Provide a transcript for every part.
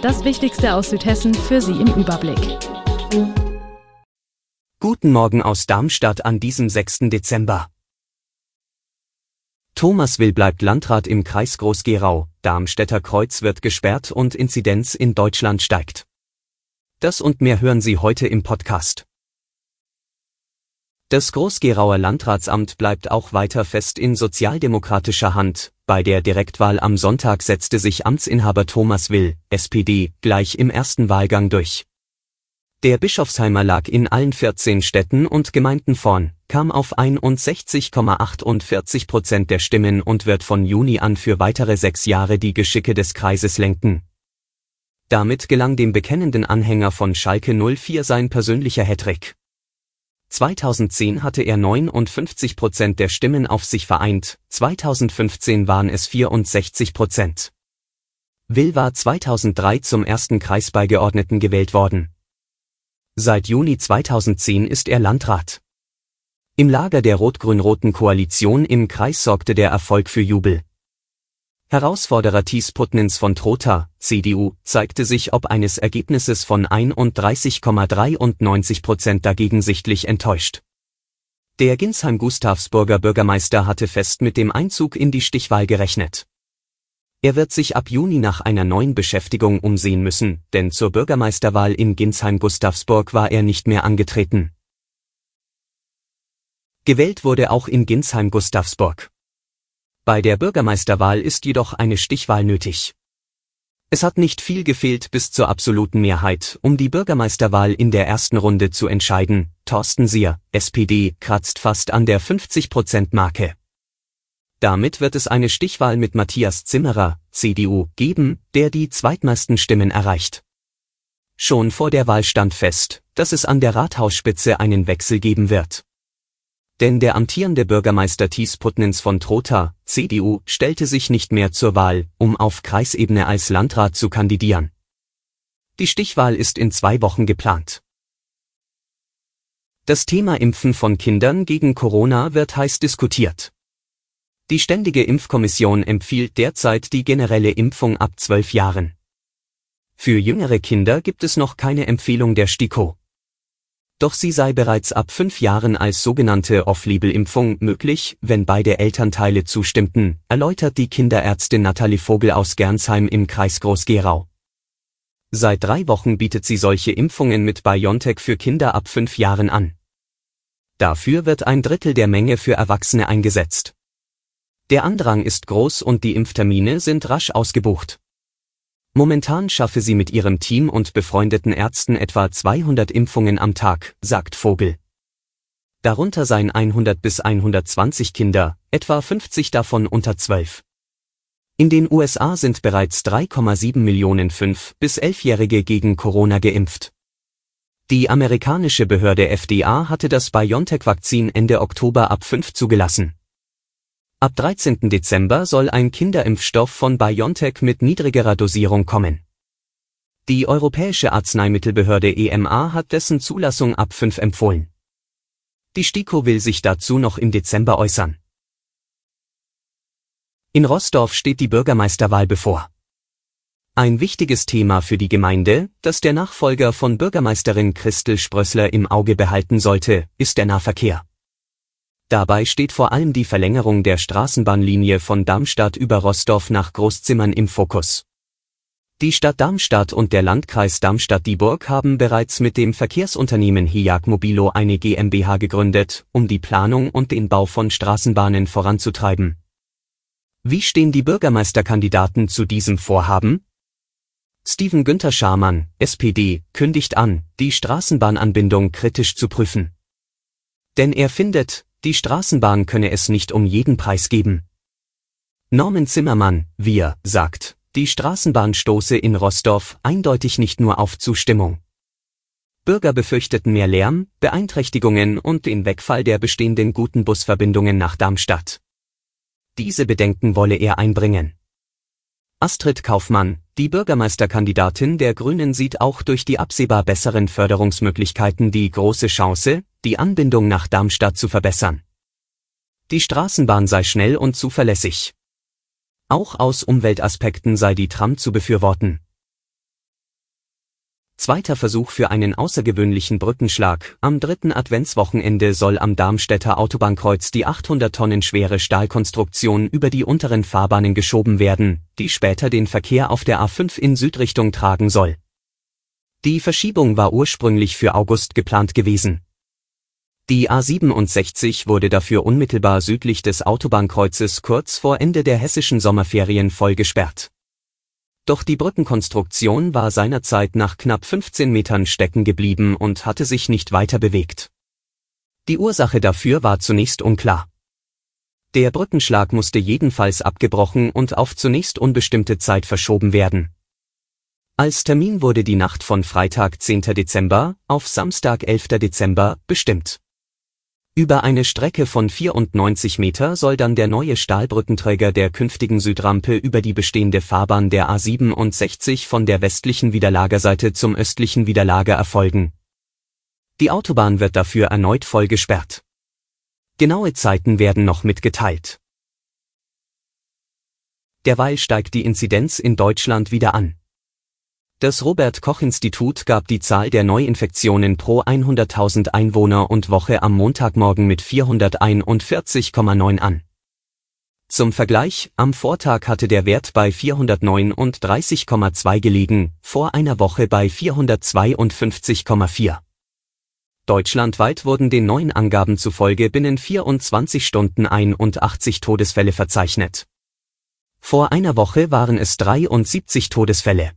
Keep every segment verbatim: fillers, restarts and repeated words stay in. Das Wichtigste aus Südhessen für Sie im Überblick. Guten Morgen aus Darmstadt an diesem sechsten Dezember. Thomas Will bleibt Landrat im Kreis Groß-Gerau, Darmstädter Kreuz wird gesperrt und Inzidenz in Deutschland steigt. Das und mehr hören Sie heute im Podcast. Das Groß-Gerauer Landratsamt bleibt auch weiter fest in sozialdemokratischer Hand. Bei der Direktwahl am Sonntag setzte sich Amtsinhaber Thomas Will, S P D, gleich im ersten Wahlgang durch. Der Bischofsheimer lag in allen vierzehn Städten und Gemeinden vorn, kam auf einundsechzig Komma achtundvierzig Prozent der Stimmen und wird von Juni an für weitere sechs Jahre die Geschicke des Kreises lenken. Damit gelang dem bekennenden Anhänger von Schalke null vier sein persönlicher Hattrick. zweitausendzehn hatte er neunundfünfzig Prozent der Stimmen auf sich vereint, zweitausendfünfzehn waren es vierundsechzig Prozent. Will war zweitausenddrei zum ersten Kreisbeigeordneten gewählt worden. Seit Juni zweitausendzehn ist er Landrat. Im Lager der rot-grün-roten Koalition im Kreis sorgte der Erfolg für Jubel. Herausforderer Thies Putnins von Trotha, C D U, zeigte sich ob eines Ergebnisses von einunddreißig Komma neunundneunzig Prozent dagegen sichtlich enttäuscht. Der Ginsheim-Gustavsburger Bürgermeister hatte fest mit dem Einzug in die Stichwahl gerechnet. Er wird sich ab Juni nach einer neuen Beschäftigung umsehen müssen, denn zur Bürgermeisterwahl in Ginsheim-Gustavsburg war er nicht mehr angetreten. Gewählt wurde auch in Ginsheim-Gustavsburg. Bei der Bürgermeisterwahl ist jedoch eine Stichwahl nötig. Es hat nicht viel gefehlt bis zur absoluten Mehrheit, um die Bürgermeisterwahl in der ersten Runde zu entscheiden. Thorsten Siehr, S P D, kratzt fast an der fünfzig Prozent Marke. Damit wird es eine Stichwahl mit Matthias Zimmerer, C D U, geben, der die zweitmeisten Stimmen erreicht. Schon vor der Wahl stand fest, dass es an der Rathausspitze einen Wechsel geben wird. Denn der amtierende Bürgermeister Thies Putnins von Trotha, C D U, stellte sich nicht mehr zur Wahl, um auf Kreisebene als Landrat zu kandidieren. Die Stichwahl ist in zwei Wochen geplant. Das Thema Impfen von Kindern gegen Corona wird heiß diskutiert. Die Ständige Impfkommission empfiehlt derzeit die generelle Impfung ab zwölf Jahren. Für jüngere Kinder gibt es noch keine Empfehlung der STIKO. Doch sie sei bereits ab fünf Jahren als sogenannte Off-Label-Impfung möglich, wenn beide Elternteile zustimmten, erläutert die Kinderärztin Nathalie Vogel aus Gernsheim im Kreis Groß-Gerau. Seit drei Wochen bietet sie solche Impfungen mit BioNTech für Kinder ab fünf Jahren an. Dafür wird ein Drittel der Menge für Erwachsene eingesetzt. Der Andrang ist groß und die Impftermine sind rasch ausgebucht. Momentan schaffe sie mit ihrem Team und befreundeten Ärzten etwa zweihundert Impfungen am Tag, sagt Vogel. Darunter seien hundert bis hundertzwanzig Kinder, etwa fünfzig davon unter zwölf. In den U S A sind bereits drei Komma sieben Millionen fünf- bis elfjährige gegen Corona geimpft. Die amerikanische Behörde F D A hatte das BioNTech-Vakzin Ende Oktober ab fünf zugelassen. Ab dreizehnten Dezember soll ein Kinderimpfstoff von BioNTech mit niedrigerer Dosierung kommen. Die Europäische Arzneimittelbehörde E M A hat dessen Zulassung ab fünf empfohlen. Die STIKO will sich dazu noch im Dezember äußern. In Rostorf steht die Bürgermeisterwahl bevor. Ein wichtiges Thema für die Gemeinde, das der Nachfolger von Bürgermeisterin Christel Sprössler im Auge behalten sollte, ist der Nahverkehr. Dabei steht vor allem die Verlängerung der Straßenbahnlinie von Darmstadt über Rostorf nach Großzimmern im Fokus. Die Stadt Darmstadt und der Landkreis Darmstadt-Dieburg haben bereits mit dem Verkehrsunternehmen H I A G Mobilo eine GmbH gegründet, um die Planung und den Bau von Straßenbahnen voranzutreiben. Wie stehen die Bürgermeisterkandidaten zu diesem Vorhaben? Steven Günther Scharmann, S P D, kündigt an, die Straßenbahnanbindung kritisch zu prüfen. Denn er findet, die Straßenbahn könne es nicht um jeden Preis geben. Norman Zimmermann, wir, sagt, Die Straßenbahn stoße in Roßdorf eindeutig nicht nur auf Zustimmung. Bürger befürchteten mehr Lärm, Beeinträchtigungen und den Wegfall der bestehenden guten Busverbindungen nach Darmstadt. Diese Bedenken wolle er einbringen. Astrid Kaufmann, die Bürgermeisterkandidatin der Grünen, sieht auch durch die absehbar besseren Förderungsmöglichkeiten die große Chance, die Anbindung nach Darmstadt zu verbessern. Die Straßenbahn sei schnell und zuverlässig. Auch aus Umweltaspekten sei die Tram zu befürworten. Zweiter Versuch für einen außergewöhnlichen Brückenschlag. Am dritten Adventswochenende soll am Darmstädter Autobahnkreuz die achthundert Tonnen schwere Stahlkonstruktion über die unteren Fahrbahnen geschoben werden, die später den Verkehr auf der A fünf in Südrichtung tragen soll. Die Verschiebung war ursprünglich für August geplant gewesen. Die A siebenundsechzig wurde dafür unmittelbar südlich des Autobahnkreuzes kurz vor Ende der hessischen Sommerferien voll gesperrt. Doch die Brückenkonstruktion war seinerzeit nach knapp fünfzehn Metern stecken geblieben und hatte sich nicht weiter bewegt. Die Ursache dafür war zunächst unklar. Der Brückenschlag musste jedenfalls abgebrochen und auf zunächst unbestimmte Zeit verschoben werden. Als Termin wurde die Nacht von Freitag zehnten Dezember auf Samstag elften Dezember bestimmt. Über eine Strecke von vierundneunzig Meter soll dann der neue Stahlbrückenträger der künftigen Südrampe über die bestehende Fahrbahn der A siebenundsechzig von der westlichen Widerlagerseite zum östlichen Widerlager erfolgen. Die Autobahn wird dafür erneut voll gesperrt. Genaue Zeiten werden noch mitgeteilt. Derweil steigt die Inzidenz in Deutschland wieder an. Das Robert-Koch-Institut gab die Zahl der Neuinfektionen pro hunderttausend Einwohner und Woche am Montagmorgen mit vierhunderteinundvierzig Komma neun an. Zum Vergleich, am Vortag hatte der Wert bei vierhundertneununddreißig Komma zwei gelegen, vor einer Woche bei vierhundertzweiundfünfzig Komma vier. Deutschlandweit wurden den neuen Angaben zufolge binnen vierundzwanzig Stunden einundachtzig Todesfälle verzeichnet. Vor einer Woche waren es dreiundsiebzig Todesfälle.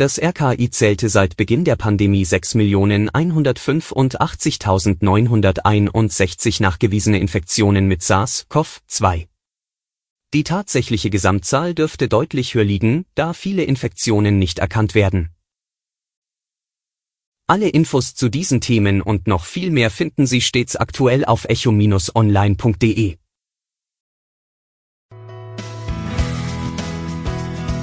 Das R K I zählte seit Beginn der Pandemie sechs Millionen einhundertfünfundachtzigtausendneunhunderteinundsechzig nachgewiesene Infektionen mit SARS-C o V zwei. Die tatsächliche Gesamtzahl dürfte deutlich höher liegen, da viele Infektionen nicht erkannt werden. Alle Infos zu diesen Themen und noch viel mehr finden Sie stets aktuell auf echo online punkt de.